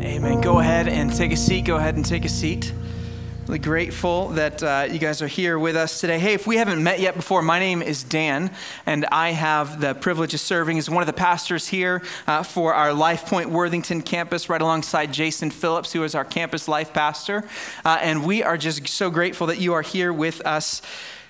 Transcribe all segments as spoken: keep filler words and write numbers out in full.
Amen. Amen. Go ahead and take a seat. Go ahead and take a seat. Really grateful that uh, you guys are here with us today. Hey, if we haven't met yet before, my name is Dan, and I have the privilege of serving as one of the pastors here uh, for our LifePoint Worthington campus, right alongside Jason Phillips, who is our campus life pastor. Uh, and we are just so grateful that you are here with us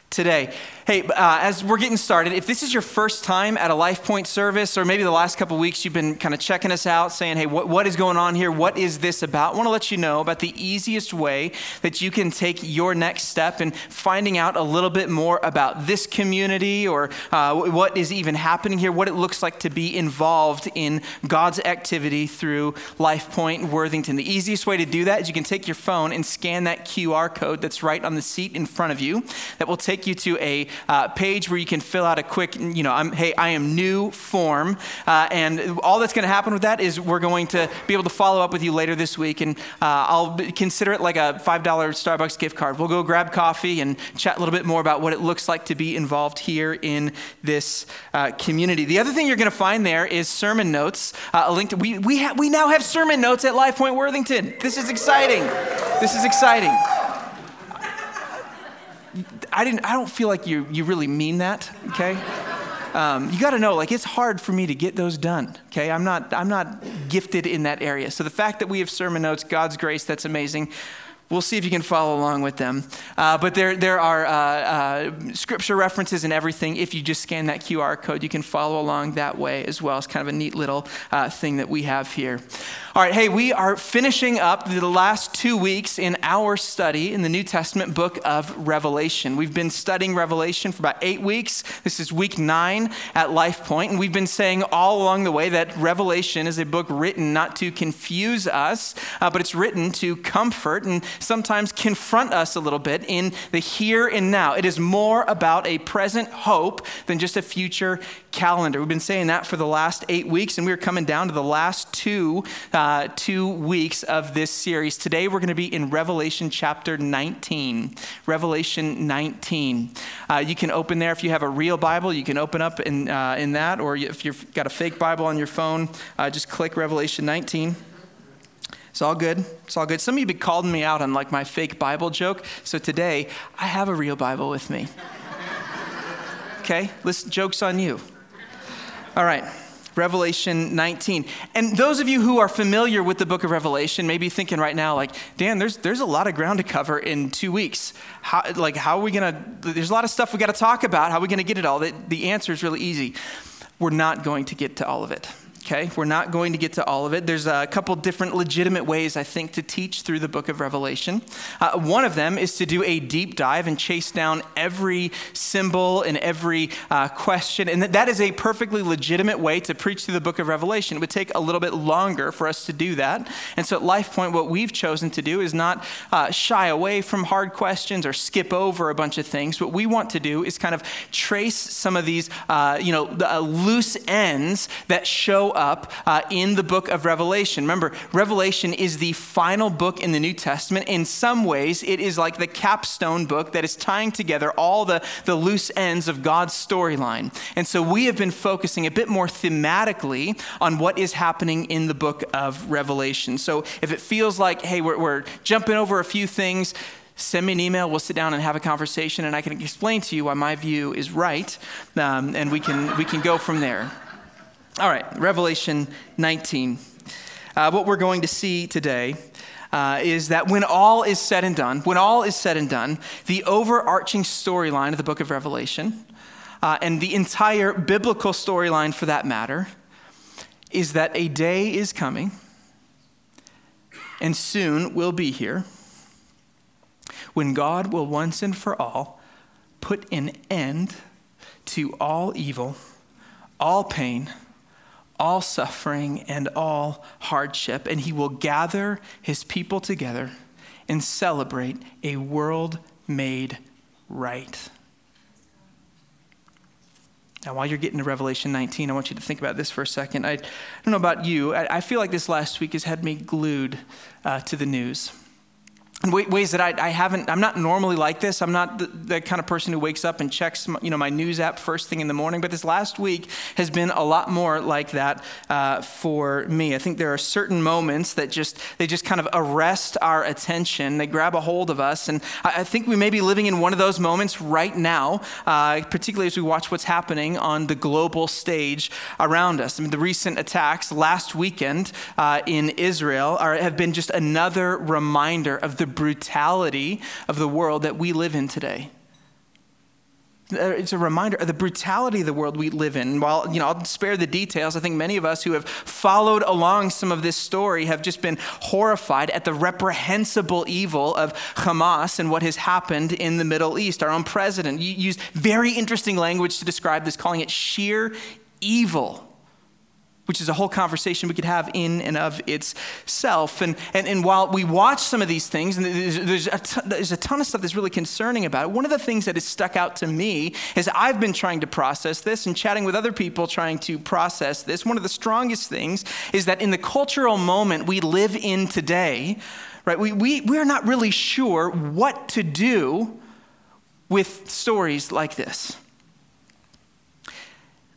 today. Hey, uh, as we're getting started, if this is your first time at a LifePoint service, or maybe the last couple weeks you've been kind of checking us out, saying, hey, what, what is going on here? What is this about? I want to let you know about the easiest way that you can take your next step in finding out a little bit more about this community, or uh, what is even happening here, what it looks like to be involved in God's activity through LifePoint Worthington. The easiest way to do that is you can take your phone and scan that Q R code that's right on the seat in front of you. That will take you to a uh, page where you can fill out a quick, you know, I'm, hey, I am new form. Uh, and all that's going to happen with that is we're going to be able to follow up with you later this week. And uh, I'll consider it like a five dollar Starbucks gift card. We'll go grab coffee and chat a little bit more about what it looks like to be involved here in this uh, community. The other thing you're going to find there is sermon notes. Uh, a link to, we, we, ha- we now have sermon notes at LifePoint Worthington. This is exciting. This is exciting. I didn't. I don't feel like you you really mean that, okay? Um, you got to know, like, it's hard for me to get those done, okay? I'm not I'm not gifted in that area. So the fact that we have sermon notes, God's grace, that's amazing. We'll see if you can follow along with them. Uh, but there there are uh, uh, scripture references and everything. If you just scan that Q R code, you can follow along that way as well. It's kind of a neat little uh, thing that we have here. All right, hey, we are finishing up the last two weeks in our study in the New Testament book of Revelation. We've been studying Revelation for about eight weeks. This is week nine at LifePoint, and we've been saying all along the way that Revelation is a book written not to confuse us, uh, but it's written to comfort and sometimes confront us a little bit in the here and now. It is more about a present hope than just a future calendar. We've been saying that for the last eight weeks, and we're coming down to the last two, uh, two weeks of this series. Today, we're going to be in Revelation chapter nineteen. Revelation nineteen. Uh, you can open there if you have a real Bible. You can open up in, uh, in that, or if you've got a fake Bible on your phone, uh, just click Revelation nineteen. It's all good. It's all good. Some of you have been calling me out on like my fake Bible joke. So today, I have a real Bible with me. Okay? Listen, joke's on you. All right. Revelation nineteen. And those of you who are familiar with the book of Revelation may be thinking right now, like, Dan, there's there's a lot of ground to cover in two weeks. How, like, how are we going to, there's a lot of stuff we got to talk about. How are we going to get it all? The, the answer is really easy. We're not going to get to all of it. Okay, we're not going to get to all of it. There's a couple different legitimate ways, I think, to teach through the book of Revelation. Uh, one of them is to do a deep dive and chase down every symbol and every uh, question. And th- that is a perfectly legitimate way to preach through the book of Revelation. It would take a little bit longer for us to do that. And so at LifePoint, what we've chosen to do is not uh, shy away from hard questions or skip over a bunch of things. What we want to do is kind of trace some of these uh, you know, uh, loose ends that show up uh, in the book of Revelation. Remember, Revelation is the final book in the New Testament. In some ways, it is like the capstone book that is tying together all the, the loose ends of God's storyline. And so we have been focusing a bit more thematically on what is happening in the book of Revelation. So if it feels like, hey, we're, we're jumping over a few things, send me an email. We'll sit down and have a conversation, and I can explain to you why my view is right, um, and we can we can go from there. All right, Revelation nineteen. Uh, what we're going to see today uh, is that when all is said and done, when all is said and done, the overarching storyline of the book of Revelation, uh, and the entire biblical storyline for that matter, is that a day is coming, and soon will be here, when God will once and for all put an end to all evil, all pain, all suffering, and all hardship, and he will gather his people together and celebrate a world made right. Now, while you're getting to Revelation nineteen, I want you to think about this for a second. I, I don't know about you. I, I feel like this last week has had me glued uh, to the news. in ways that I, I haven't, I'm not normally like this. I'm not the, the kind of person who wakes up and checks, you know, my news app first thing in the morning. But this last week has been a lot more like that uh, for me. I think there are certain moments that just, they just kind of arrest our attention. They grab a hold of us. And I, I think we may be living in one of those moments right now, uh, particularly as we watch what's happening on the global stage around us. I mean, the recent attacks last weekend uh, in Israel are, have been just another reminder of the brutality of the world that we live in today. It's a reminder of the brutality of the world we live in. While, you know, I'll spare the details, I think many of us who have followed along some of this story have just been horrified at the reprehensible evil of Hamas and what has happened in the Middle East. Our own president used very interesting language to describe this, calling it sheer evil, which is a whole conversation we could have in and of itself. And and, and while we watch some of these things, and there's, there's, a ton, there's a ton of stuff that's really concerning about it, one of the things that has stuck out to me is I've been trying to process this and chatting with other people trying to process this. One of the strongest things is that in the cultural moment we live in today, right, we we we're not really sure what to do with stories like this.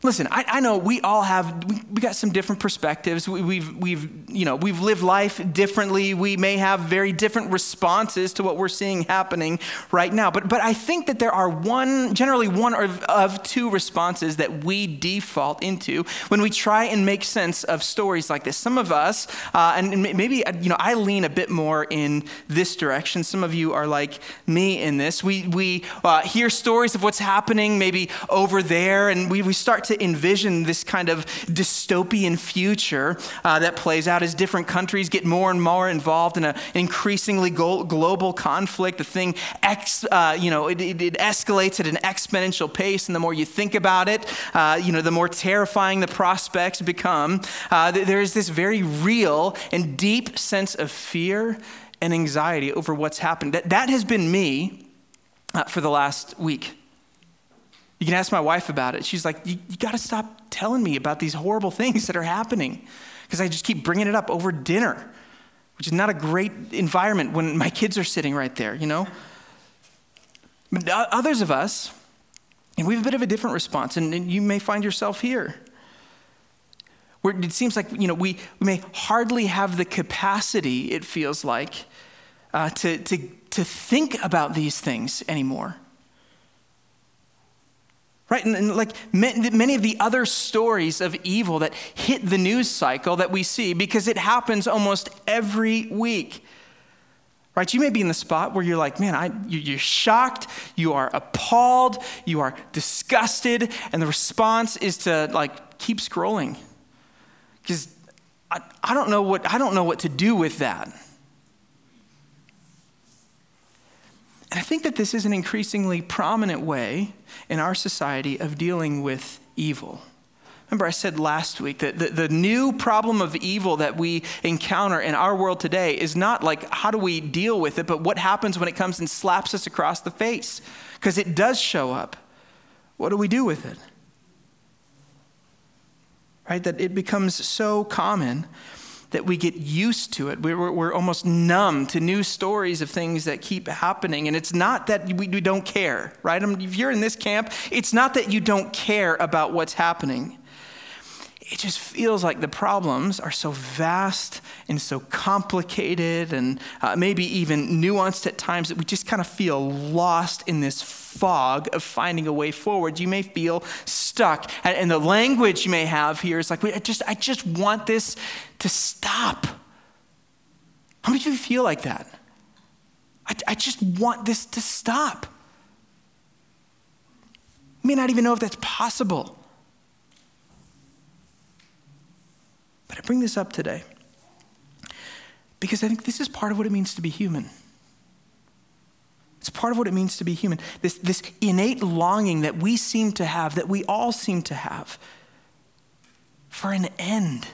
Listen, I, I know we all have, we, we got some different perspectives. We, we've, we've, you know, we've lived life differently. We may have very different responses to what we're seeing happening right now. But, but I think that there are one, generally one of, of two responses that we default into when we try and make sense of stories like this. Some of us, uh, and maybe, you know, I lean a bit more in this direction. Some of you are like me in this. We, we uh, hear stories of what's happening maybe over there, and we, we start to envision this kind of dystopian future uh, that plays out as different countries get more and more involved in an increasingly go- global conflict. The thing, ex- uh, you know, it, it, it escalates at an exponential pace, and the more you think about it, uh, you know, the more terrifying the prospects become. Uh, th- there is this very real and deep sense of fear and anxiety over what's happened. That that has been me uh, for the last week. You can ask my wife about it. She's like, you, you got to stop telling me about these horrible things that are happening, because I just keep bringing it up over dinner, which is not a great environment when my kids are sitting right there, you know? But others of us, and we have a bit of a different response, and, and you may find yourself here. Where it seems like, you know, we, we may hardly have the capacity, it feels like, uh, to, to, to think about these things anymore. Right, and, and like many of the other stories of evil that hit the news cycle that we see, because it happens almost every week. Right, you may be in the spot where you're like, man, I, you're shocked, you are appalled, you are disgusted, and the response is to like keep scrolling, because I, I don't know what I don't know what to do with that. And I think that this is an increasingly prominent way in our society of dealing with evil. Remember, I said last week that the, the new problem of evil that we encounter in our world today is not like how do we deal with it, but what happens when it comes and slaps us across the face, because it does show up. What do we do with it? Right? That it becomes so common that we get used to it. We're, we're almost numb to new stories of things that keep happening. And it's not that we, we don't care, right? I mean, if you're in this camp, it's not that you don't care about what's happening. It just feels like the problems are so vast and so complicated and uh, maybe even nuanced at times that we just kind of feel lost in this fog of finding a way forward. You may feel stuck. And, and the language you may have here is like, I just, I just want this to stop. How many of you feel like that? I, I just want this to stop. You may not even know if that's possible. But I bring this up today because I think this is part of what it means to be human. It's part of what it means to be human. This, this innate longing that we seem to have, that we all seem to have, for an end.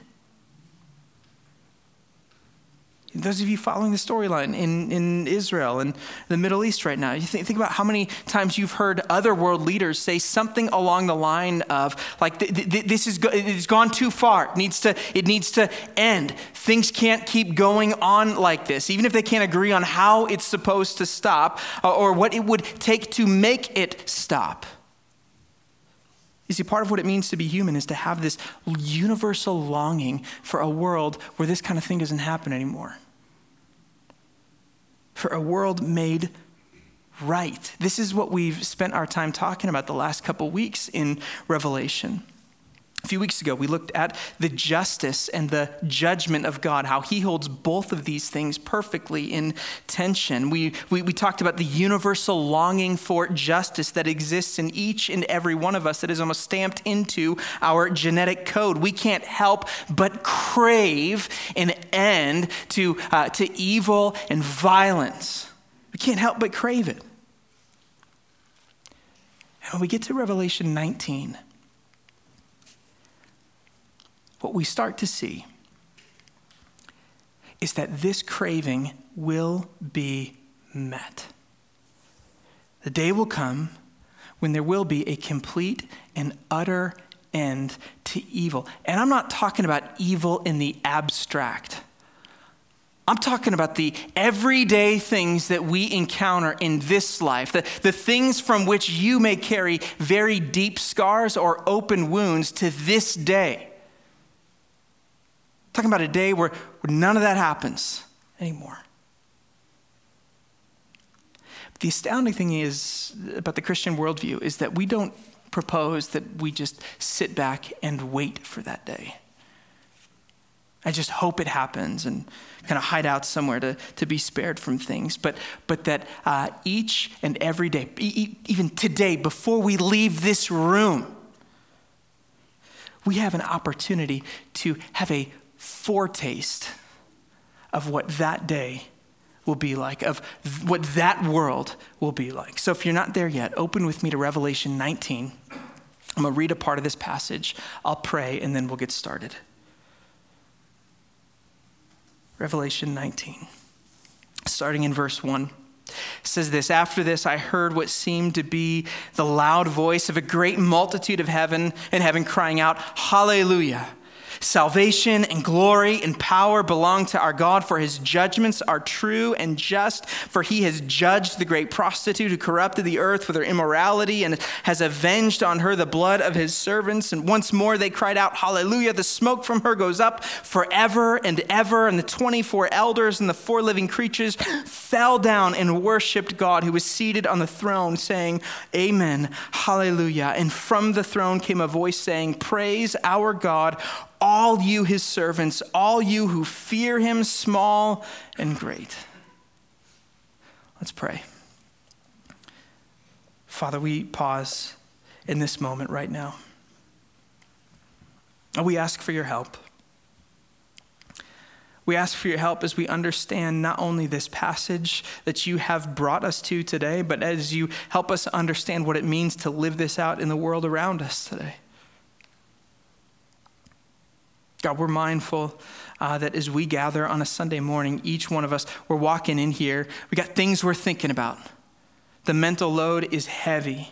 those of you following the storyline in, in Israel and the Middle East right now, you think, think about how many times you've heard other world leaders say something along the line of, like, th- th- this is go- it's gone too far. It needs to, it needs to end. Things can't keep going on like this, even if they can't agree on how it's supposed to stop or, or what it would take to make it stop. You see, part of what it means to be human is to have this universal longing for a world where this kind of thing doesn't happen anymore. For a world made right. This is what we've spent our time talking about the last couple weeks in Revelation. A few weeks ago, we looked at the justice and the judgment of God, how he holds both of these things perfectly in tension. We, we we talked about the universal longing for justice that exists in each and every one of us that is almost stamped into our genetic code. We can't help but crave an end to, uh, to evil and violence. We can't help but crave it. And when we get to Revelation nineteen, what we start to see is that this craving will be met. The day will come when there will be a complete and utter end to evil. And I'm not talking about evil in the abstract. I'm talking about the everyday things that we encounter in this life, the, the things from which you may carry very deep scars or open wounds to this day. Talking about a day where, where none of that happens anymore. But the astounding thing is about the Christian worldview is that we don't propose that we just sit back and wait for that day. I just hope it happens and kind of hide out somewhere to, to be spared from things. But but that uh, each and every day, e- even today, before we leave this room, we have an opportunity to have a foretaste of what that day will be like, of th- what that world will be like. So if you're not there yet, open with me to Revelation nineteen. I'm going to read a part of this passage. I'll pray, and then we'll get started. Revelation nineteen, starting in verse one. It says this, after this, I heard what seemed to be the loud voice of a great multitude of heaven and heaven crying out, Hallelujah. Salvation and glory and power belong to our God, for his judgments are true and just, for he has judged the great prostitute who corrupted the earth with her immorality and has avenged on her the blood of his servants. And once more they cried out, Hallelujah, the smoke from her goes up forever and ever. And the twenty-four elders and the four living creatures fell down and worshiped God who was seated on the throne, saying, Amen, Hallelujah. And from the throne came a voice saying, Praise our God, all you, his servants, all you who fear him, small and great. Let's pray. Father, we pause in this moment right now. We ask for your help. We ask for your help as we understand not only this passage that you have brought us to today, but as you help us understand what it means to live this out in the world around us today. God, we're mindful uh, that as we gather on a Sunday morning, each one of us, we're walking in here. We got things we're thinking about. The mental load is heavy.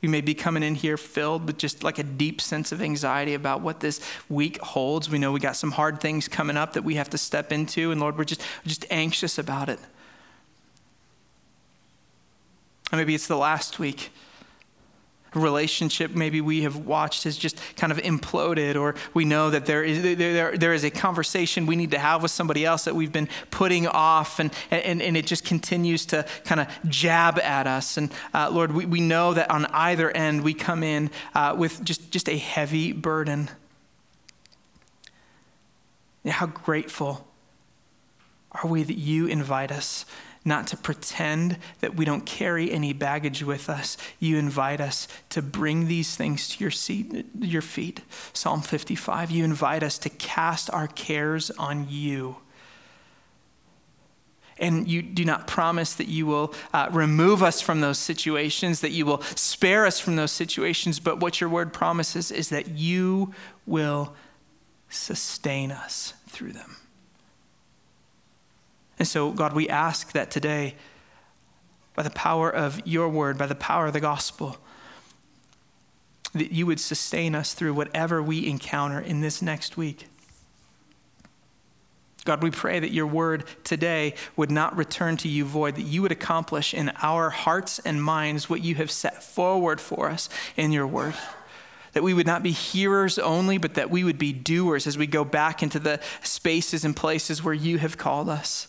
We may be coming in here filled with just like a deep sense of anxiety about what this week holds. We know we got some hard things coming up that we have to step into, and Lord, we're just, just anxious about it. And maybe it's the last week. Relationship maybe we have watched has just kind of imploded, or we know that there is there there, there is a conversation we need to have with somebody else that we've been putting off, and and, and it just continues to kind of jab at us. And uh, Lord, we, we know that on either end we come in uh, with just, just a heavy burden. How grateful are we that you invite us not to pretend that we don't carry any baggage with us. You invite us to bring these things to your seat, your feet. Psalm fifty-five, you invite us to cast our cares on you. And you do not promise that you will uh, remove us from those situations, that you will spare us from those situations, but what your word promises is that you will sustain us through them. And so, God, we ask that today, by the power of your word, by the power of the gospel, that you would sustain us through whatever we encounter in this next week. God, we pray that your word today would not return to you void, that you would accomplish in our hearts and minds what you have set forward for us in your word. That we would not be hearers only, but that we would be doers as we go back into the spaces and places where you have called us.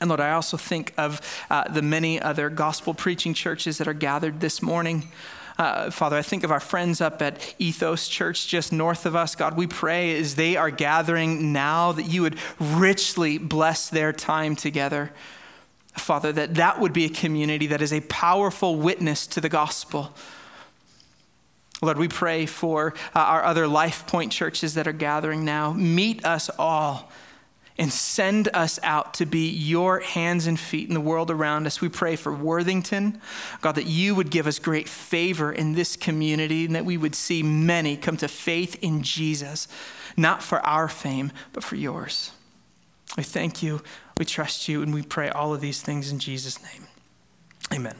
And Lord, I also think of uh, the many other gospel preaching churches that are gathered this morning. Uh, Father, I think of our friends up at Ethos Church just north of us. God, we pray as they are gathering now that you would richly bless their time together. Father, that that would be a community that is a powerful witness to the gospel. Lord, we pray for uh, our other LifePoint churches that are gathering now. Meet us all and send us out to be your hands and feet in the world around us. We pray for Worthington, God, that you would give us great favor in this community and that we would see many come to faith in Jesus, not for our fame, but for yours. We thank you, we trust you, and we pray all of these things in Jesus' name. Amen.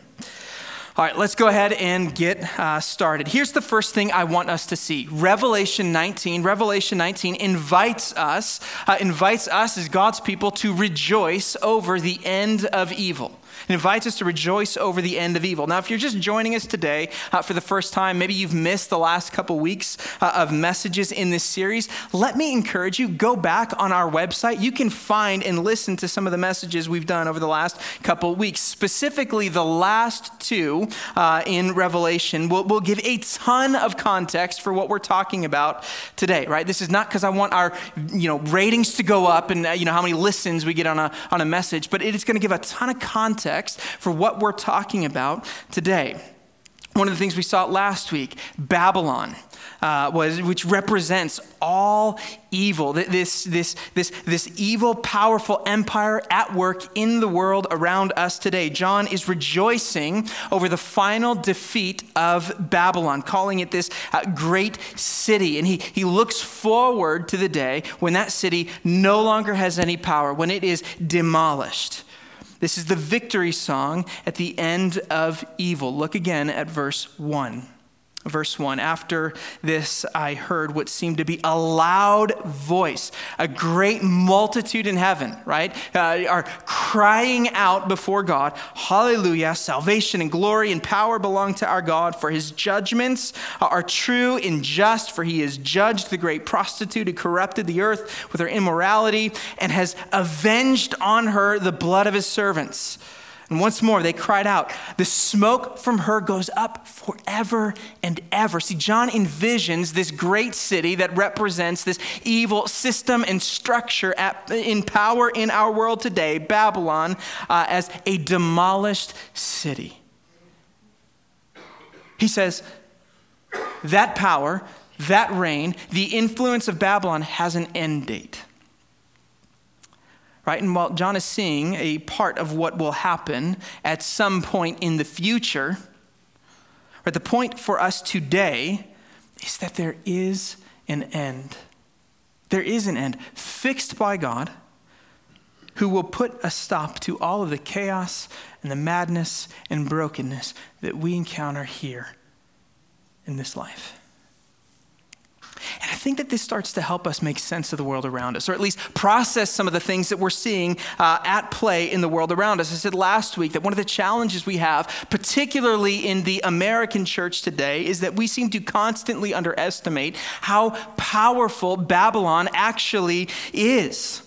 All right, let's go ahead and get uh, started. Here's the first thing I want us to see. Revelation nineteen. Revelation nineteen invites us, uh, invites us as God's people to rejoice over the end of evil. It invites us to rejoice over the end of evil. Now, if you're just joining us today uh, for the first time, maybe you've missed the last couple weeks uh, of messages in this series, let me encourage you, go back on our website. You can find and listen to some of the messages we've done over the last couple weeks, specifically the last two uh, in Revelation. We'll, we'll give a ton of context for what we're talking about today, right? This is not because I want our you know ratings to go up and uh, you know how many listens we get on a, on a message, but it is going to give a ton of context for what we're talking about today. One of the things we saw last week, Babylon, uh, was which represents all evil. This, this, this, this evil, powerful empire at work in the world around us today. John is rejoicing over the final defeat of Babylon, calling it this uh, great city. And he, he looks forward to the day when that city no longer has any power, when it is demolished. This is the victory song at the end of evil. Look again at verse one. Verse one, after this, I heard what seemed to be a loud voice, a great multitude in heaven, right? Uh, are crying out before God, hallelujah, salvation and glory and power belong to our God, for his judgments are true and just, for he has judged the great prostitute who corrupted the earth with her immorality and has avenged on her the blood of his servants. And once more, they cried out, the smoke from her goes up forever and ever. See, John envisions this great city that represents this evil system and structure at, in power in our world today, Babylon, uh, as a demolished city. He says, that power, that reign, the influence of Babylon has an end date. Right? And while John is seeing a part of what will happen at some point in the future, right, the point for us today is that there is an end. There is an end fixed by God who will put a stop to all of the chaos and the madness and brokenness that we encounter here in this life. And I think that this starts to help us make sense of the world around us, or at least process some of the things that we're seeing uh, at play in the world around us. I said last week that one of the challenges we have, particularly in the American church today, is that we seem to constantly underestimate how powerful Babylon actually is.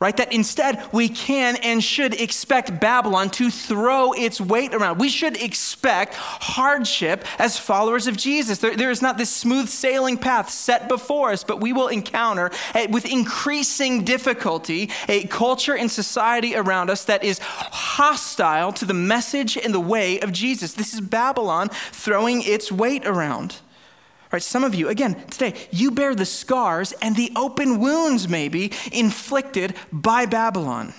Right? That instead we can and should expect Babylon to throw its weight around. We should expect hardship as followers of Jesus. There, there is not this smooth sailing path set before us, but we will encounter uh, with increasing difficulty a culture and society around us that is hostile to the message and the way of Jesus. This is Babylon throwing its weight around. Right, some of you, again, today, you bear the scars and the open wounds, maybe, inflicted by Babylon.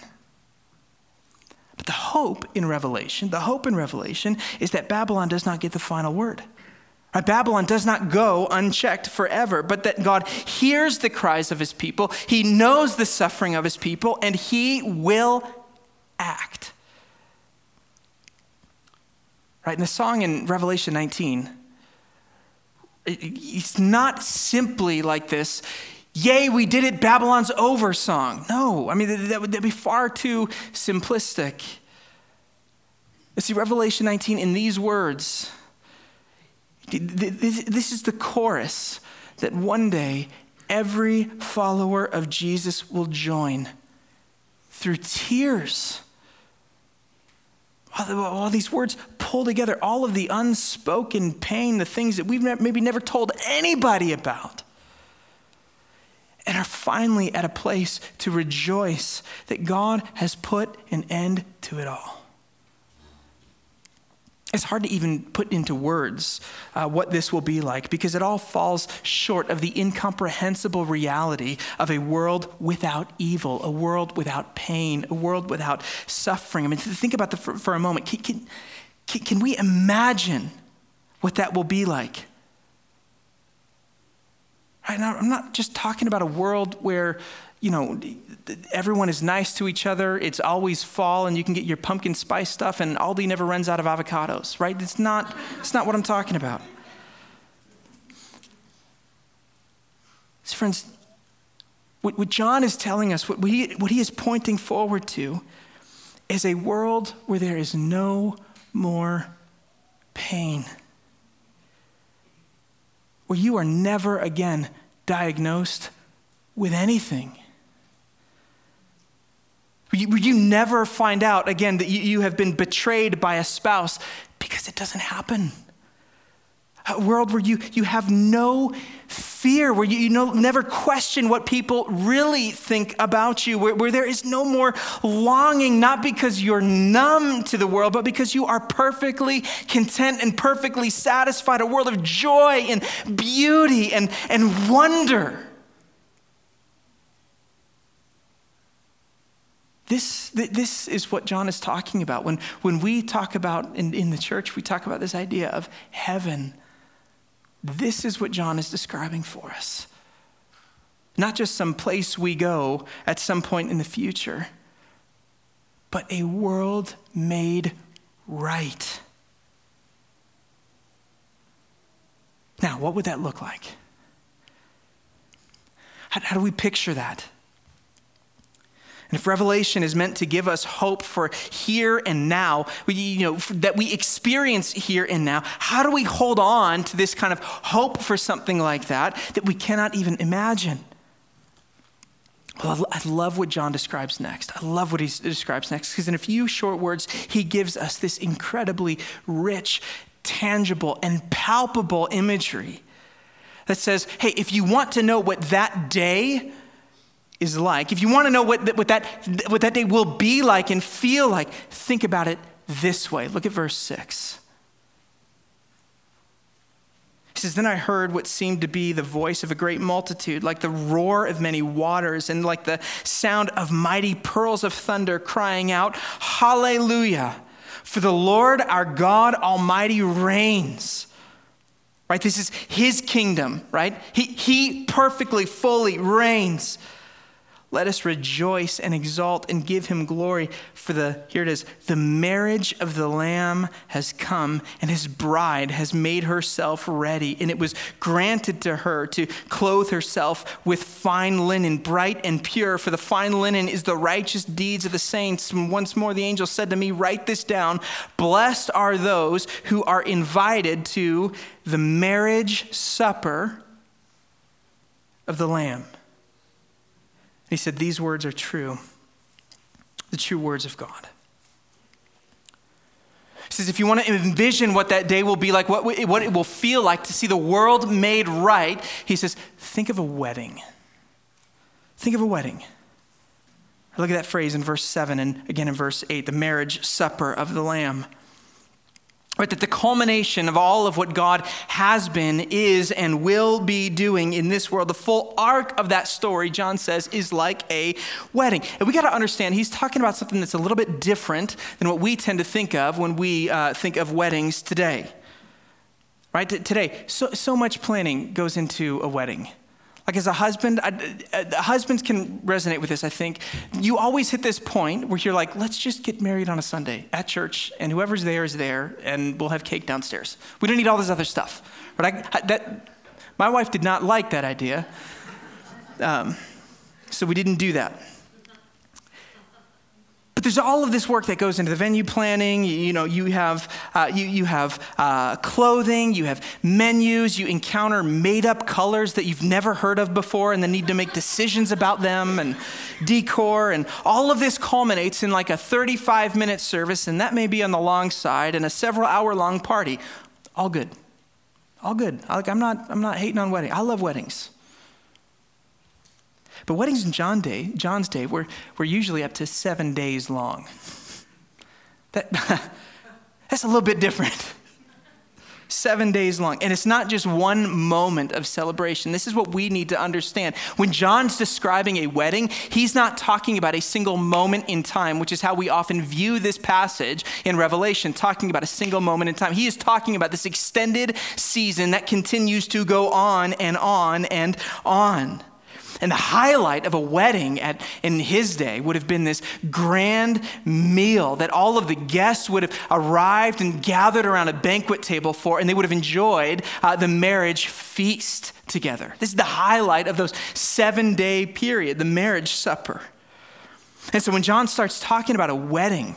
But the hope in Revelation, the hope in Revelation is that Babylon does not get the final word. Right? Babylon does not go unchecked forever, but that God hears the cries of his people, he knows the suffering of his people, and he will act. Right? And the song in Revelation nineteen, it's not simply like this, yay, we did it, Babylon's over song. No, I mean, that would that'd be far too simplistic. You see, Revelation nineteen, in these words, this is the chorus that one day every follower of Jesus will join through tears. All these words pull together, all of the unspoken pain, the things that we've maybe never told anybody about, and are finally at a place to rejoice that God has put an end to it all. It's hard to even put into words uh, what this will be like, because it all falls short of the incomprehensible reality of a world without evil, a world without pain, a world without suffering. I mean, think about that for, for a moment. Can, can, can, can we imagine what that will be like? Right now, I'm not just talking about a world where, you know, everyone is nice to each other. It's always fall, and you can get your pumpkin spice stuff, and Aldi never runs out of avocados, right? It's not, it's not what I'm talking about. So friends, what, what John is telling us, what, what, he, what he is pointing forward to, is a world where there is no more pain, where you are never again diagnosed with anything. You, you never find out again that you, you have been betrayed by a spouse, because it doesn't happen. A world where you, you have no fear, where you, you know, never question what people really think about you, where, where there is no more longing, not because you're numb to the world, but because you are perfectly content and perfectly satisfied. A world of joy and beauty and, and wonder. This this is what John is talking about. When when we talk about, in, in the church, we talk about this idea of heaven. This is what John is describing for us. Not just some place we go at some point in the future, but a world made right. Now, what would that look like? How, how do we picture that? And if Revelation is meant to give us hope for here and now, we, you know, that we experience here and now, how do we hold on to this kind of hope for something like that that we cannot even imagine? Well, I love what John describes next. I love what he describes next, because in a few short words, he gives us this incredibly rich, tangible, and palpable imagery that says, hey, if you want to know what that day is like, if you want to know what, what, that, what that day will be like and feel like, think about it this way. Look at verse six. It says, "Then I heard what seemed to be the voice of a great multitude, like the roar of many waters and like the sound of mighty pearls of thunder, crying out, 'Hallelujah, for the Lord our God Almighty reigns.'" Right? This is his kingdom, right? He, he perfectly, fully reigns. "Let us rejoice and exalt and give him glory, for the," here it is, "the marriage of the Lamb has come, and his bride has made herself ready. And it was granted to her to clothe herself with fine linen, bright and pure, for the fine linen is the righteous deeds of the saints." And once more the angel said to me, "Write this down. Blessed are those who are invited to the marriage supper of the Lamb." He said, "These words are true, the true words of God." He says, if you want to envision what that day will be like, what what it will feel like to see the world made right, he says, think of a wedding. Think of a wedding. Look at that phrase in verse seven and again in verse eight, the marriage supper of the Lamb. Right, that the culmination of all of what God has been, is, and will be doing in this world, the full arc of that story, John says, is like a wedding. And we got to understand, he's talking about something that's a little bit different than what we tend to think of when we uh, think of weddings today. right? Today, so so much planning goes into a wedding. Like as a husband, I, uh, husbands can resonate with this, I think. You always hit this point where you're like, let's just get married on a Sunday at church, and whoever's there is there, and we'll have cake downstairs. We don't need all this other stuff. But I, I, that, my wife did not like that idea, um, so we didn't do that. But there's all of this work that goes into the venue planning. You, you know, you have uh, you you have uh, clothing, you have menus, you encounter made-up colors that you've never heard of before, and then need to make decisions about them and decor, and all of this culminates in like a thirty-five minute service, and that may be on the long side, and a several-hour-long party. All good, all good. I, like I'm not I'm not hating on weddings. I love weddings. But weddings in John Day, John's day were, were usually up to seven days long. That That's a little bit different. Seven days long. And it's not just one moment of celebration. This is what we need to understand. When John's describing a wedding, he's not talking about a single moment in time, which is how we often view this passage in Revelation, talking about a single moment in time. He is talking about this extended season that continues to go on and on and on. And the highlight of a wedding at in his day would have been this grand meal that all of the guests would have arrived and gathered around a banquet table for, and they would have enjoyed uh, the marriage feast together. This is the highlight of those seven-day period, the marriage supper. And so when John starts talking about a wedding,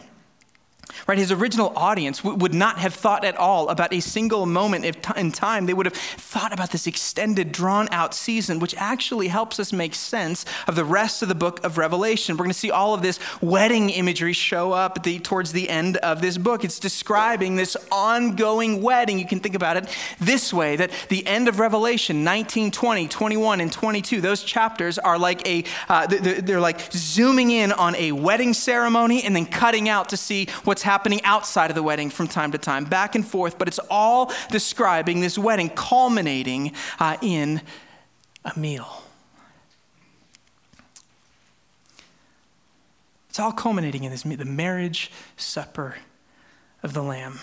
right, his original audience w- would not have thought at all about a single moment t- in time. They would have thought about this extended, drawn-out season, which actually helps us make sense of the rest of the book of Revelation. We're going to see all of this wedding imagery show up at the, towards the end of this book. It's describing this ongoing wedding. You can think about it this way, that the end of Revelation, nineteen, twenty, twenty-one, and twenty-two, those chapters are like a, uh, they're like zooming in on a wedding ceremony and then cutting out to see what's happening outside of the wedding from time to time, back and forth, but it's all describing this wedding culminating uh, in a meal. It's all culminating in this meal, the marriage supper of the Lamb.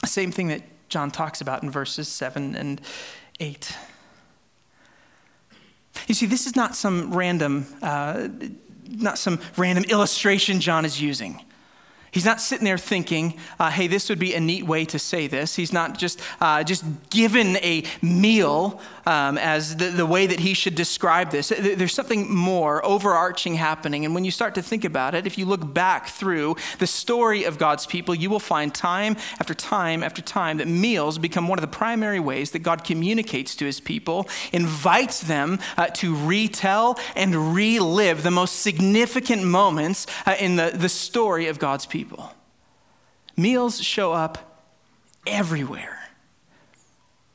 The same thing that John talks about in verses seven and eight. You see, this is not some random, uh, not some random illustration John is using. He's not sitting there thinking, uh, hey, this would be a neat way to say this. He's not just uh, just given a meal um, as the, the way that he should describe this. There's something more overarching happening. And when you start to think about it, if you look back through the story of God's people, you will find time after time after time that meals become one of the primary ways that God communicates to his people, invites them uh, to retell and relive the most significant moments uh, in the, the story of God's people. People. Meals show up everywhere.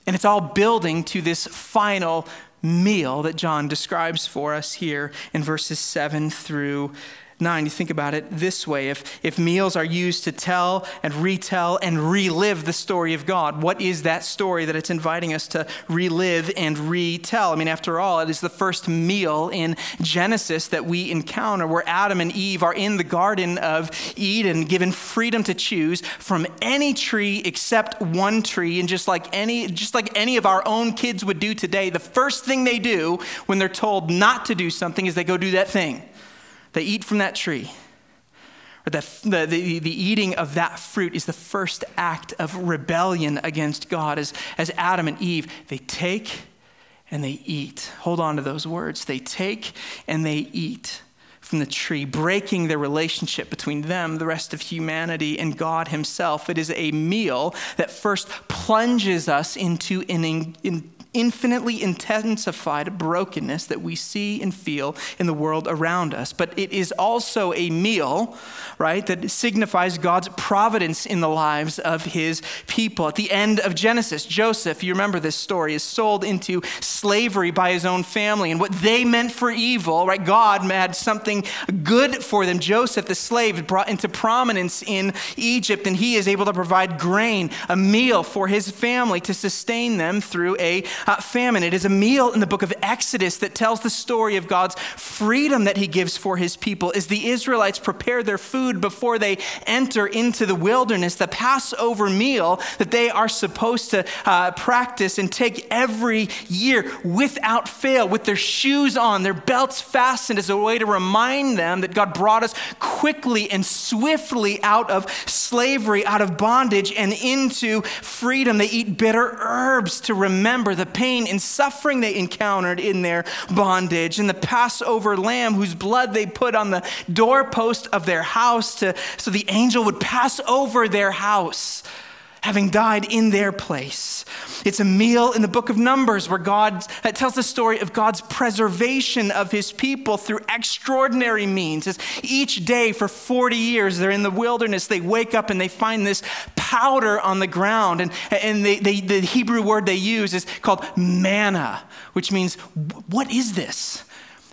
And it's all building to this final meal that John describes for us here in verses seven through nine. You think about it this way. If, if meals are used to tell and retell and relive the story of God, what is that story that it's inviting us to relive and retell? I mean, after all, it is the first meal in Genesis that we encounter where Adam and Eve are in the Garden of Eden, given freedom to choose from any tree except one tree. And just like any, just like any of our own kids would do today, the first thing they do when they're told not to do something is they go do that thing. They eat from that tree. Or the, the, the, the eating of that fruit is the first act of rebellion against God. As, as Adam and Eve, they take and they eat. Hold on to those words. They take and they eat from the tree, breaking the relationship between them, the rest of humanity, and God himself. It is a meal that first plunges us into an in, in, infinitely intensified brokenness that we see and feel in the world around us. But it is also a meal, right, that signifies God's providence in the lives of his people. At the end of Genesis, Joseph, you remember this story, is sold into slavery by his own family. And what they meant for evil, right, God had something good for them. Joseph, the slave, brought into prominence in Egypt, and he is able to provide grain, a meal for his family to sustain them through a uh, famine. It is a meal in the book of Exodus that tells the story of God's freedom that he gives for his people. As the Israelites prepare their food before they enter into the wilderness, the Passover meal that they are supposed to uh, practice and take every year without fail, with their shoes on, their belts fastened, as a way to remind them that God brought us quickly and swiftly out of slavery, out of bondage, and into freedom. They eat bitter herbs to remember the pain and suffering they encountered in their bondage. And the Passover lamb, whose blood they put on the doorpost of their house to, so the angel would pass over their house, having died in their place. It's a meal in the book of Numbers where God uh, tells the story of God's preservation of his people through extraordinary means. As each day for forty years, they're in the wilderness, they wake up and they find this powder on the ground. And, and they, they, the Hebrew word they use is called manna, which means, what is this?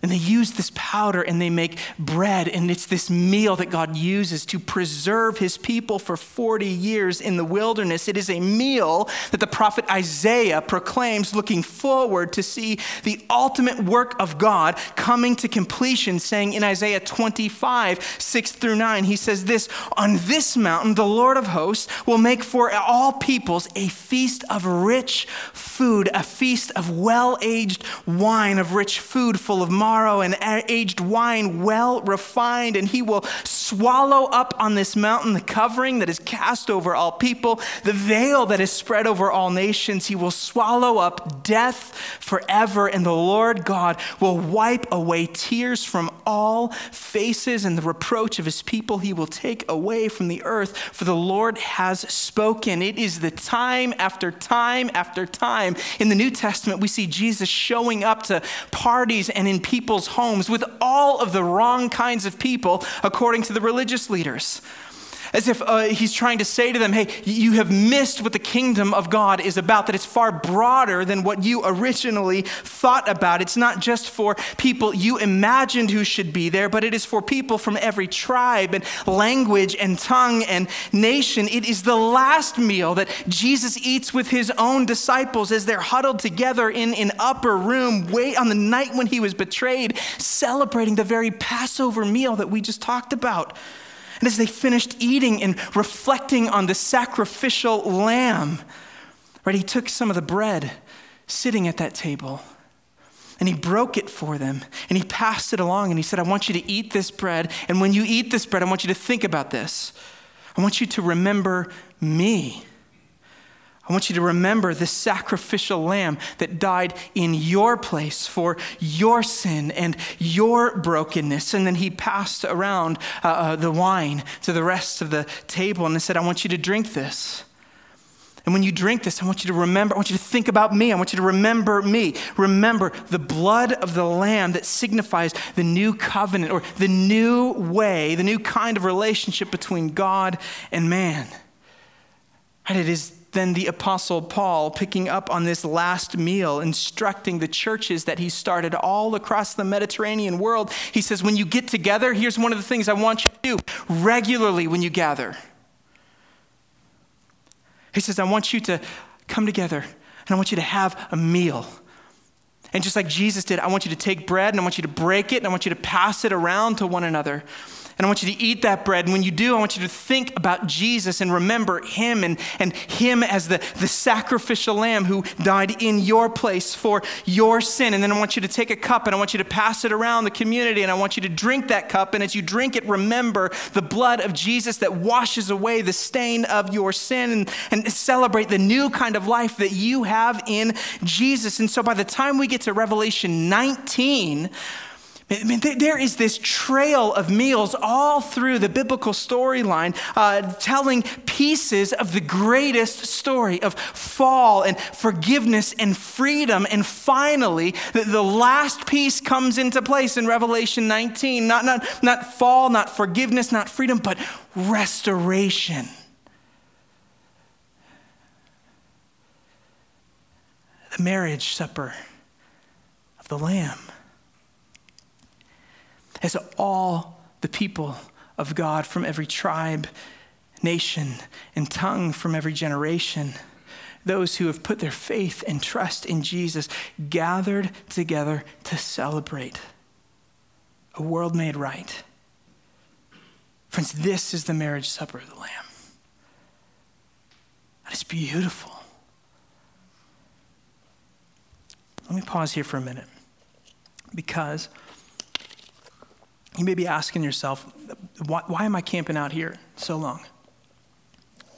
And they use this powder and they make bread. And it's this meal that God uses to preserve his people for forty years in the wilderness. It is a meal that the prophet Isaiah proclaims, looking forward to see the ultimate work of God coming to completion, saying in Isaiah twenty-five, six through nine, he says this, "On this mountain, the Lord of hosts will make for all peoples a feast of rich food, a feast of well-aged wine, of rich food full of and aged wine well refined, and he will swallow up on this mountain the covering that is cast over all people, the veil that is spread over all nations. He will swallow up death forever, and the Lord God will wipe away tears from all faces, and the reproach of his people he will take away from the earth, for the Lord has spoken." It is the time after time after time in the New Testament we see Jesus showing up to parties and in people's homes with all of the wrong kinds of people, according to the religious leaders. As if uh, he's trying to say to them, hey, you have missed what the kingdom of God is about, that it's far broader than what you originally thought about. It's not just for people you imagined who should be there, but it is for people from every tribe and language and tongue and nation. It is the last meal that Jesus eats with his own disciples as they're huddled together in an upper room way on the night when he was betrayed, celebrating the very Passover meal that we just talked about. And as they finished eating and reflecting on the sacrificial lamb, right, he took some of the bread sitting at that table and he broke it for them and he passed it along and he said, "I want you to eat this bread. And when you eat this bread, I want you to think about this. I want you to remember me. I want you to remember the sacrificial lamb that died in your place for your sin and your brokenness." And then he passed around uh, uh, the wine to the rest of the table and he said, "I want you to drink this. And when you drink this, I want you to remember, I want you to think about me. I want you to remember me. Remember the blood of the lamb that signifies the new covenant, or the new way, the new kind of relationship between God and man." And it is then the Apostle Paul, picking up on this last meal, instructing the churches that he started all across the Mediterranean world. He says, when you get together, here's one of the things I want you to do regularly when you gather. He says, I want you to come together and I want you to have a meal. And just like Jesus did, I want you to take bread and I want you to break it and I want you to pass it around to one another. And I want you to eat that bread. And when you do, I want you to think about Jesus and remember him and, and him as the, the sacrificial lamb who died in your place for your sin. And then I want you to take a cup and I want you to pass it around the community. And I want you to drink that cup. And as you drink it, remember the blood of Jesus that washes away the stain of your sin, and, and celebrate the new kind of life that you have in Jesus. And so by the time we get to Revelation nineteen, I mean, there is this trail of meals all through the biblical storyline, uh, telling pieces of the greatest story of fall and forgiveness and freedom. And finally, the, the last piece comes into place in Revelation nineteen. Not, not, not fall, not forgiveness, not freedom, but restoration. The marriage supper of the Lamb, as all the people of God from every tribe, nation, and tongue, from every generation, those who have put their faith and trust in Jesus gathered together to celebrate a world made right. Friends, this is the marriage supper of the Lamb. And it's beautiful. Let me pause here for a minute, because you may be asking yourself, why, why am I camping out here so long?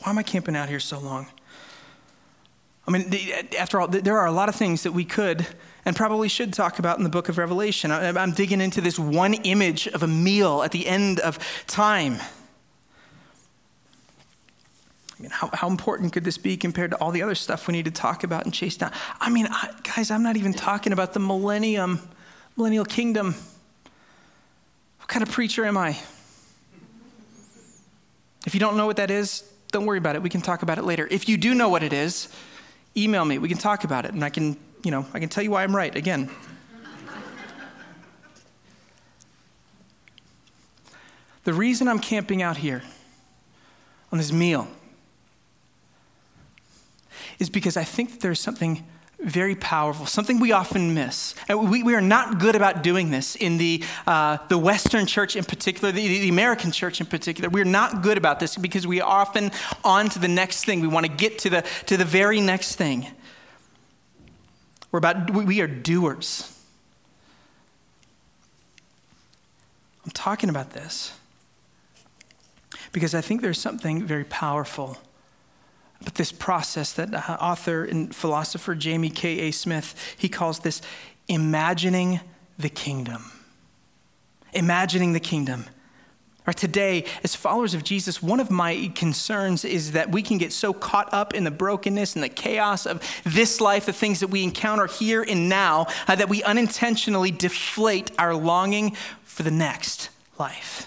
Why am I camping out here so long? I mean, after all, there are a lot of things that we could and probably should talk about in the book of Revelation. I'm digging into this one image of a meal at the end of time. I mean, how, how important could this be compared to all the other stuff we need to talk about and chase down? I mean, I, guys, I'm not even talking about the millennium, millennial kingdom. What kind of preacher am I? If you don't know what that is, don't worry about it. We can talk about it later. If you do know what it is, email me. We can talk about it, and I can, you know, I can tell you why I'm right again. The reason I'm camping out here on this meal is because I think that there's something very powerful, something we often miss. And we, we are not good about doing this in the uh, the Western church in particular, the, the American church in particular. We're not good about this because we are often on to the next thing. We want to get to the to the very next thing. We're about we are doers. I'm talking about this because I think there's something very powerful. But this process that author and philosopher Jamie K A. Smith, he calls this imagining the kingdom. Imagining the kingdom. Right, today, as followers of Jesus, one of my concerns is that we can get so caught up in the brokenness and the chaos of this life, the things that we encounter here and now, uh, that we unintentionally deflate our longing for the next life.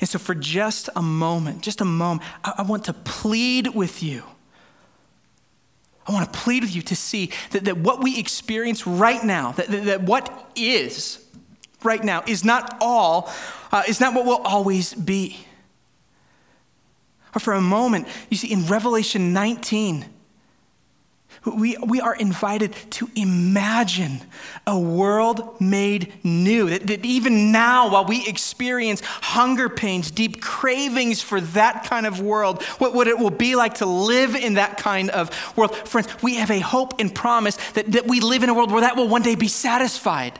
And so for just a moment, just a moment, I, I want to plead with you. I want to plead with you to see that, that what we experience right now, that, that, that what is right now is not all, uh, is not what will always be. Or for a moment, you see in Revelation nineteen, We we are invited to imagine a world made new. That, that even now, while we experience hunger pains, deep cravings for that kind of world, what, what it will be like to live in that kind of world. Friends, we have a hope and promise that, that we live in a world where that will one day be satisfied.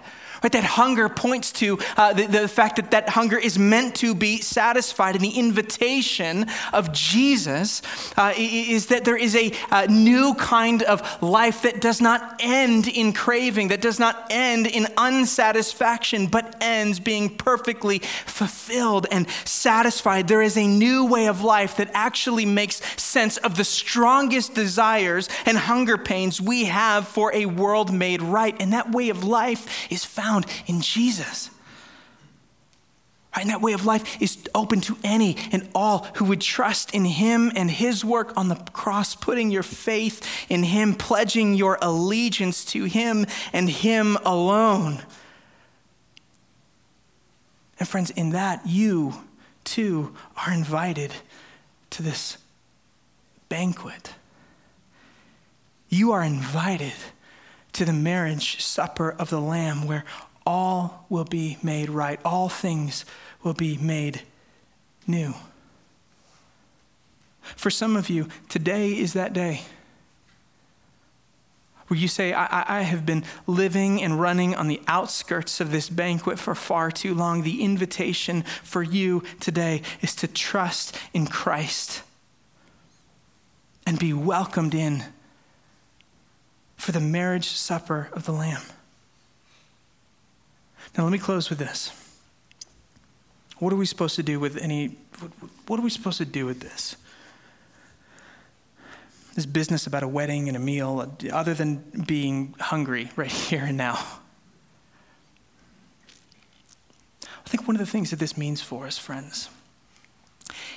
Right? That hunger points to uh, the, the fact that that hunger is meant to be satisfied. And the invitation of Jesus uh, is that there is a uh, new kind of life that does not end in craving, that does not end in unsatisfaction, but ends being perfectly fulfilled and satisfied. There is a new way of life that actually makes sense of the strongest desires and hunger pains we have for a world made right. And that way of life is found in Jesus. Right? And that way of life is open to any and all who would trust in him and his work on the cross, putting your faith in him, pledging your allegiance to him and him alone. And friends, in that you too are invited to this banquet. You are invited to the marriage supper of the Lamb, where all will be made right. All things will be made new. For some of you, today is that day where you say, I, I have been living and running on the outskirts of this banquet for far too long. The invitation for you today is to trust in Christ and be welcomed in for the marriage supper of the Lamb. Now, let me close with this. What are we supposed to do with any, what are we supposed to do with this? This business about a wedding and a meal, other than being hungry right here and now. I think one of the things that this means for us, friends,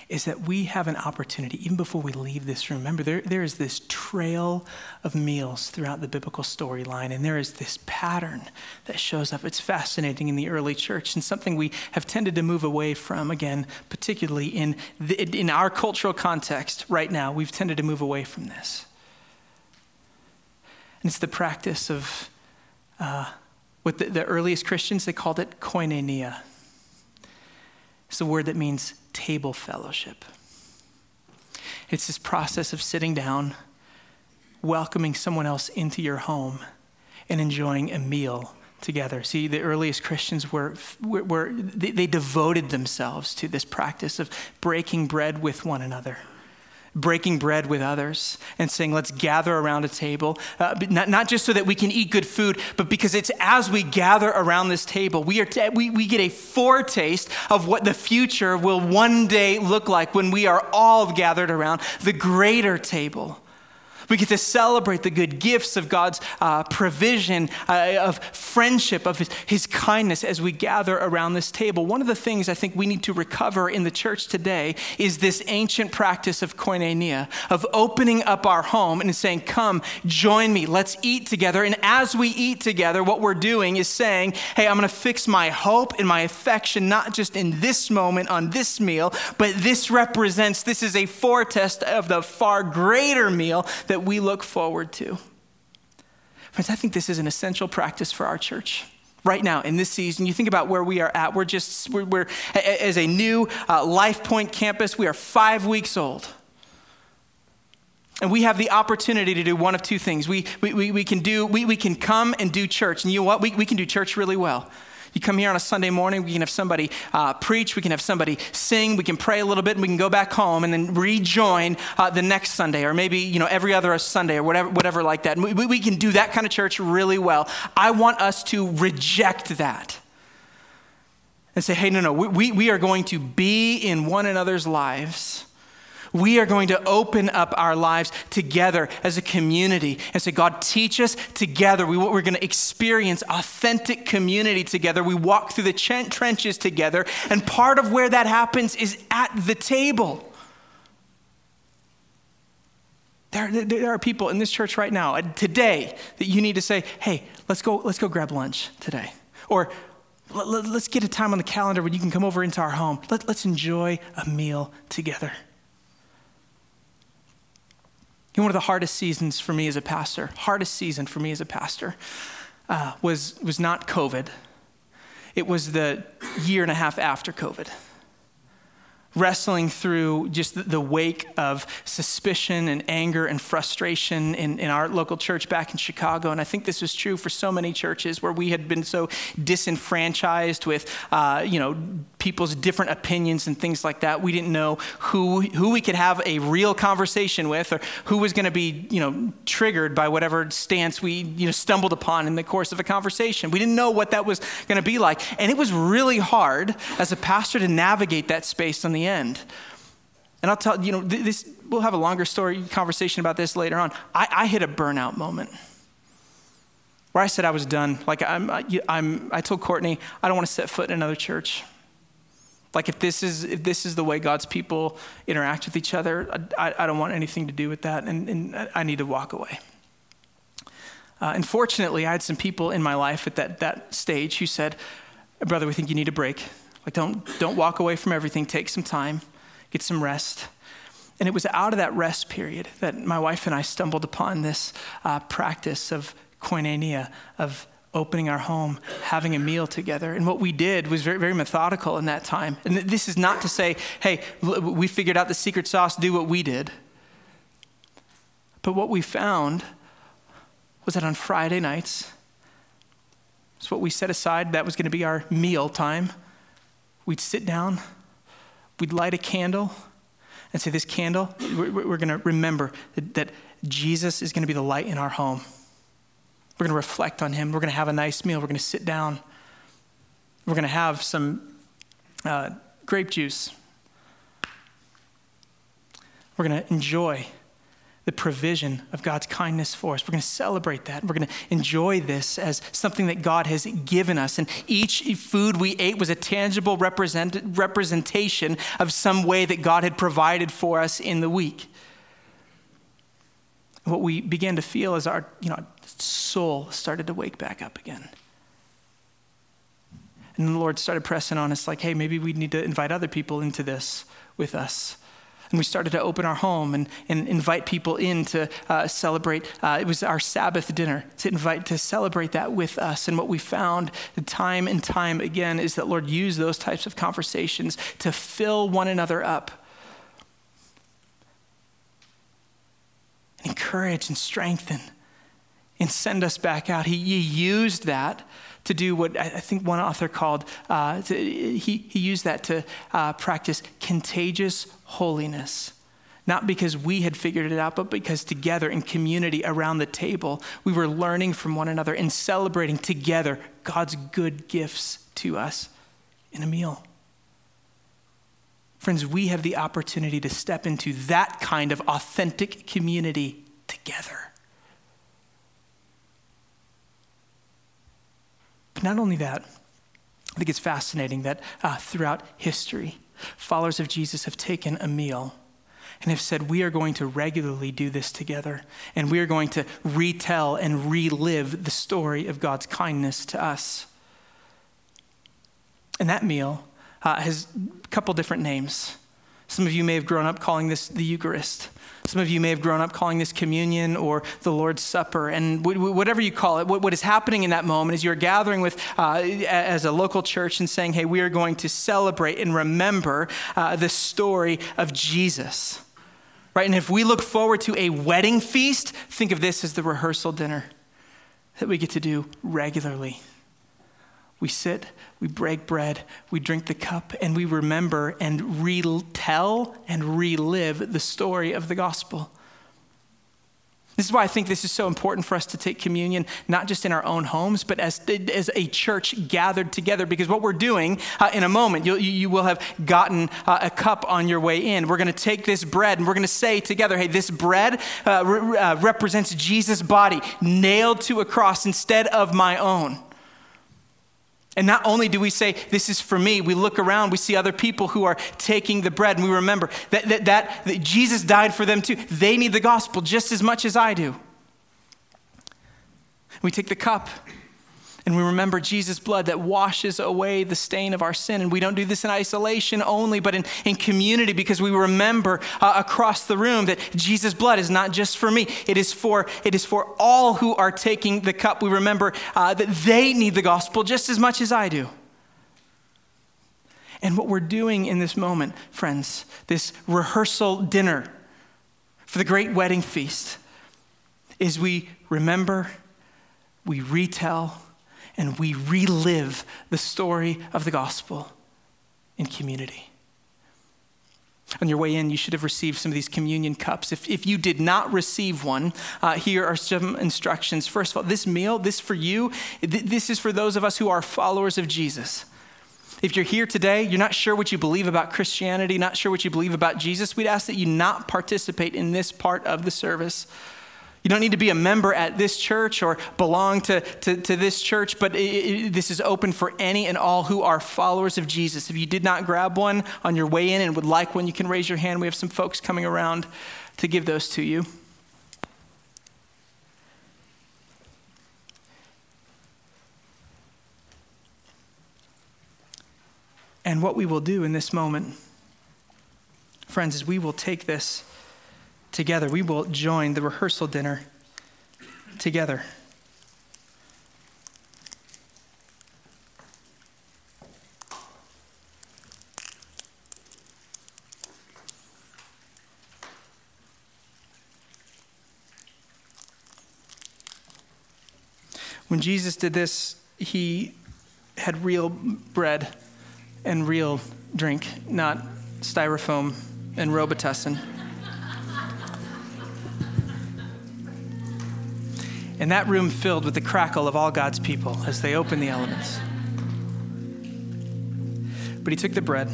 is that we have an opportunity, even before we leave this room. Remember, there, there is this trail of meals throughout the biblical storyline, and there is this pattern that shows up. It's fascinating in the early church, and something we have tended to move away from, again, particularly in the, in our cultural context right now. We've tended to move away from this. And it's the practice of uh, what the, the earliest Christians, they called it koinonia. It's a word that means table fellowship. It's this process of sitting down, welcoming someone else into your home, and enjoying a meal together. See, the earliest Christians were, were, were they, they devoted themselves to this practice of breaking bread with one another, breaking bread with others, and saying, let's gather around a table, uh, not, not just so that we can eat good food, but because it's as we gather around this table, we are t- we, we get a foretaste of what the future will one day look like when we are all gathered around the greater table. We get to celebrate the good gifts of God's uh, provision, uh, of friendship, of his, his kindness as we gather around this table. One of the things I think we need to recover in the church today is this ancient practice of koinonia, of opening up our home and saying, come, join me, let's eat together. And as we eat together, what we're doing is saying, hey, I'm going to fix my hope and my affection, not just in this moment on this meal, but this represents, this is a foretaste of the far greater meal that that we look forward to. Friends, I think this is an essential practice for our church. Right now, in this season, you think about where we are at. We're just, we're, we're as a new uh, LifePoint campus, we are five weeks old. And we have the opportunity to do one of two things. We we we, we can do, we, we can come and do church. And you know what? We, we can do church really well. You come here on a Sunday morning, we can have somebody uh, preach, we can have somebody sing, we can pray a little bit, and we can go back home and then rejoin uh, the next Sunday, or maybe, you know, every other Sunday or whatever whatever like that. We, we can do that kind of church really well. I want us to reject that and say, hey, no, no, we we are going to be in one another's lives. We are going to open up our lives together as a community and say, God, teach us together. We, we're going to experience authentic community together. We walk through the ch- trenches together. And part of where that happens is at the table. There, there are people in this church right now, today, that you need to say, hey, let's go, let's go grab lunch today. Or let, let, let's get a time on the calendar when you can come over into our home. Let, let's enjoy a meal together. One of the hardest seasons for me as a pastor, hardest season for me as a pastor, uh, was was not COVID. It was the year and a half after COVID. Wrestling through just the, the wake of suspicion and anger and frustration in, in our local church back in Chicago. And I think this was true for so many churches where we had been so disenfranchised with, uh, you know, people's different opinions and things like that. We didn't know who who we could have a real conversation with, or who was going to be, you know, triggered by whatever stance we, you know, stumbled upon in the course of a conversation. We didn't know what that was going to be like. And it was really hard as a pastor to navigate that space on the end. And I'll tell you, know, this, we'll have a longer story conversation about this later on. I, I hit a burnout moment where I said I was done. Like I'm, I, I'm, I told Courtney, I don't want to set foot in another church. Like if this is if this is the way God's people interact with each other, I, I don't want anything to do with that, and, and I need to walk away. Uh, and fortunately, I had some people in my life at that that stage who said, "Brother, we think you need a break. Like don't don't walk away from everything. Take some time, get some rest." And it was out of that rest period that my wife and I stumbled upon this uh, practice of koinonia, of opening our home, having a meal together. And what we did was very, very methodical in that time. And this is not to say, hey, we figured out the secret sauce, do what we did. But what we found was that on Friday nights, it's what we set aside, that was going to be our meal time. We'd sit down, we'd light a candle and say, this candle, we're going to remember that Jesus is going to be the light in our home. We're going to reflect on him. We're going to have a nice meal. We're going to sit down. We're going to have some uh, grape juice. We're going to enjoy the provision of God's kindness for us. We're going to celebrate that. We're going to enjoy this as something that God has given us. And each food we ate was a tangible represent, representation of some way that God had provided for us in the week. What we began to feel is our, you know, soul started to wake back up again. And the Lord started pressing on us like, hey, maybe we need to invite other people into this with us. And we started to open our home and, and invite people in to uh, celebrate. Uh, it was our Sabbath dinner to invite, to celebrate that with us. And what we found time and time again is that Lord used those types of conversations to fill one another up, and encourage and strengthen and send us back out. He, he used that to do what I think one author called, uh, to, he, he used that to uh, practice contagious holiness. Not because we had figured it out, but because together in community around the table, we were learning from one another and celebrating together God's good gifts to us in a meal. Friends, we have the opportunity to step into that kind of authentic community together. But not only that, I think it's fascinating that uh, throughout history, followers of Jesus have taken a meal and have said, we are going to regularly do this together, and we are going to retell and relive the story of God's kindness to us. And that meal uh, has a couple different names. Some of you may have grown up calling this the Eucharist. Some of you may have grown up calling this communion or the Lord's Supper, and whatever you call it, what is happening in that moment is you're gathering with uh, as a local church and saying, hey, we are going to celebrate and remember uh, the story of Jesus, right? And if we look forward to a wedding feast, think of this as the rehearsal dinner that we get to do regularly. We sit, we break bread, we drink the cup, and we remember and retell and relive the story of the gospel. This is why I think this is so important for us to take communion, not just in our own homes, but as, as a church gathered together, because what we're doing uh, in a moment, you'll, you will have gotten uh, a cup on your way in. We're going to take this bread and we're going to say together, hey, this bread uh, re- uh, represents Jesus' body nailed to a cross instead of my own. And not only do we say, this is for me, we look around, we see other people who are taking the bread, and we remember that, that, that, that Jesus died for them too. They need the gospel just as much as I do. We take the cup, and we remember Jesus' blood that washes away the stain of our sin. And we don't do this in isolation only, but in, in community, because we remember uh, across the room that Jesus' blood is not just for me. It is for, it is for all who are taking the cup. We remember uh, that they need the gospel just as much as I do. And what we're doing in this moment, friends, this rehearsal dinner for the great wedding feast, is we remember, we retell, and we relive the story of the gospel in community. On your way in, you should have received some of these communion cups. If, if you did not receive one, uh, here are some instructions. First of all, this meal, this for you, th- this is for those of us who are followers of Jesus. If you're here today, you're not sure what you believe about Christianity, not sure what you believe about Jesus, we'd ask that you not participate in this part of the service. You don't need to be a member at this church or belong to, to, to this church, but it, it, this is open for any and all who are followers of Jesus. If you did not grab one on your way in and would like one, you can raise your hand. We have some folks coming around to give those to you. And what we will do in this moment, friends, is we will take this together. We will join the rehearsal dinner together. When Jesus did this, he had real bread and real drink, not styrofoam and Robitussin. And that room filled with the crackle of all God's people as they opened the elements. But he took the bread,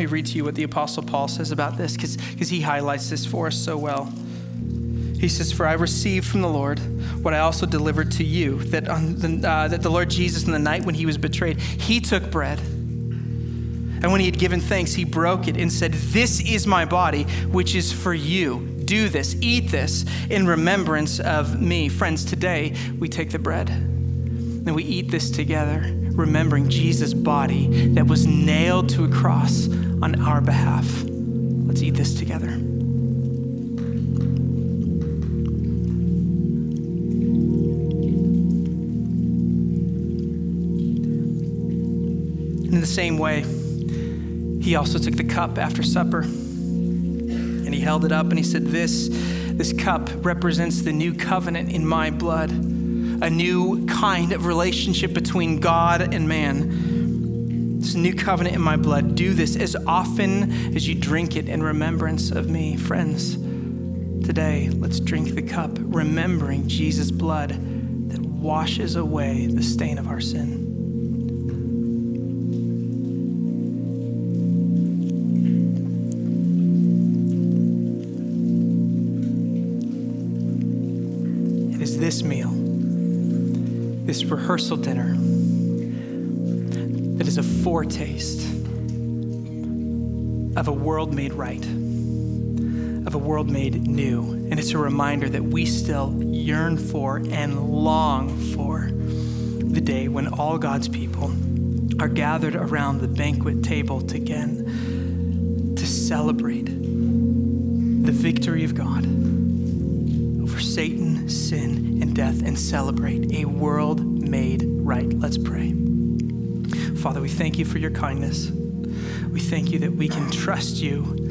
me read to you what the Apostle Paul says about this, because he highlights this for us so well. He says, "For I received from the Lord what I also delivered to you, that, on the, uh, that the Lord Jesus, in the night when he was betrayed, he took bread. And when he had given thanks, he broke it and said, 'This is my body, which is for you. Do this, eat this in remembrance of me.'" Friends, today we take the bread and we eat this together, remembering Jesus' body that was nailed to a cross on our behalf. Let's eat this together. In the same way, he also took the cup after supper, and he held it up and he said, this, this cup represents the new covenant in my blood, a new kind of relationship between God and man. This new covenant in my blood. Do this as often as you drink it in remembrance of me. Friends, today, let's drink the cup, remembering Jesus' blood that washes away the stain of our sin. This meal, this rehearsal dinner, that is a foretaste of a world made right, of a world made new. And it's a reminder that we still yearn for and long for the day when all God's people are gathered around the banquet table to again to celebrate the victory of God over Satan, sin, and death, and celebrate a world made right. Let's pray. Father, we thank you for your kindness. We thank you that we can trust you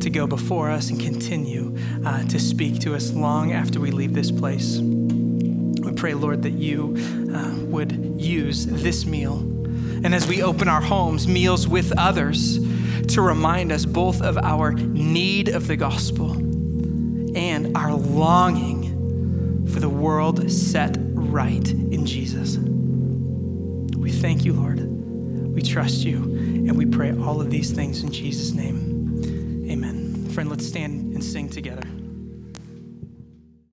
to go before us and continue uh, to speak to us long after we leave this place. We pray, Lord, that you uh, would use this meal, and as we open our homes, meals with others, to remind us both of our need of the gospel and our longing for the world set right in Jesus. We thank you, Lord. We trust you, and we pray all of these things in Jesus' name. Amen. Friend, let's stand and sing together.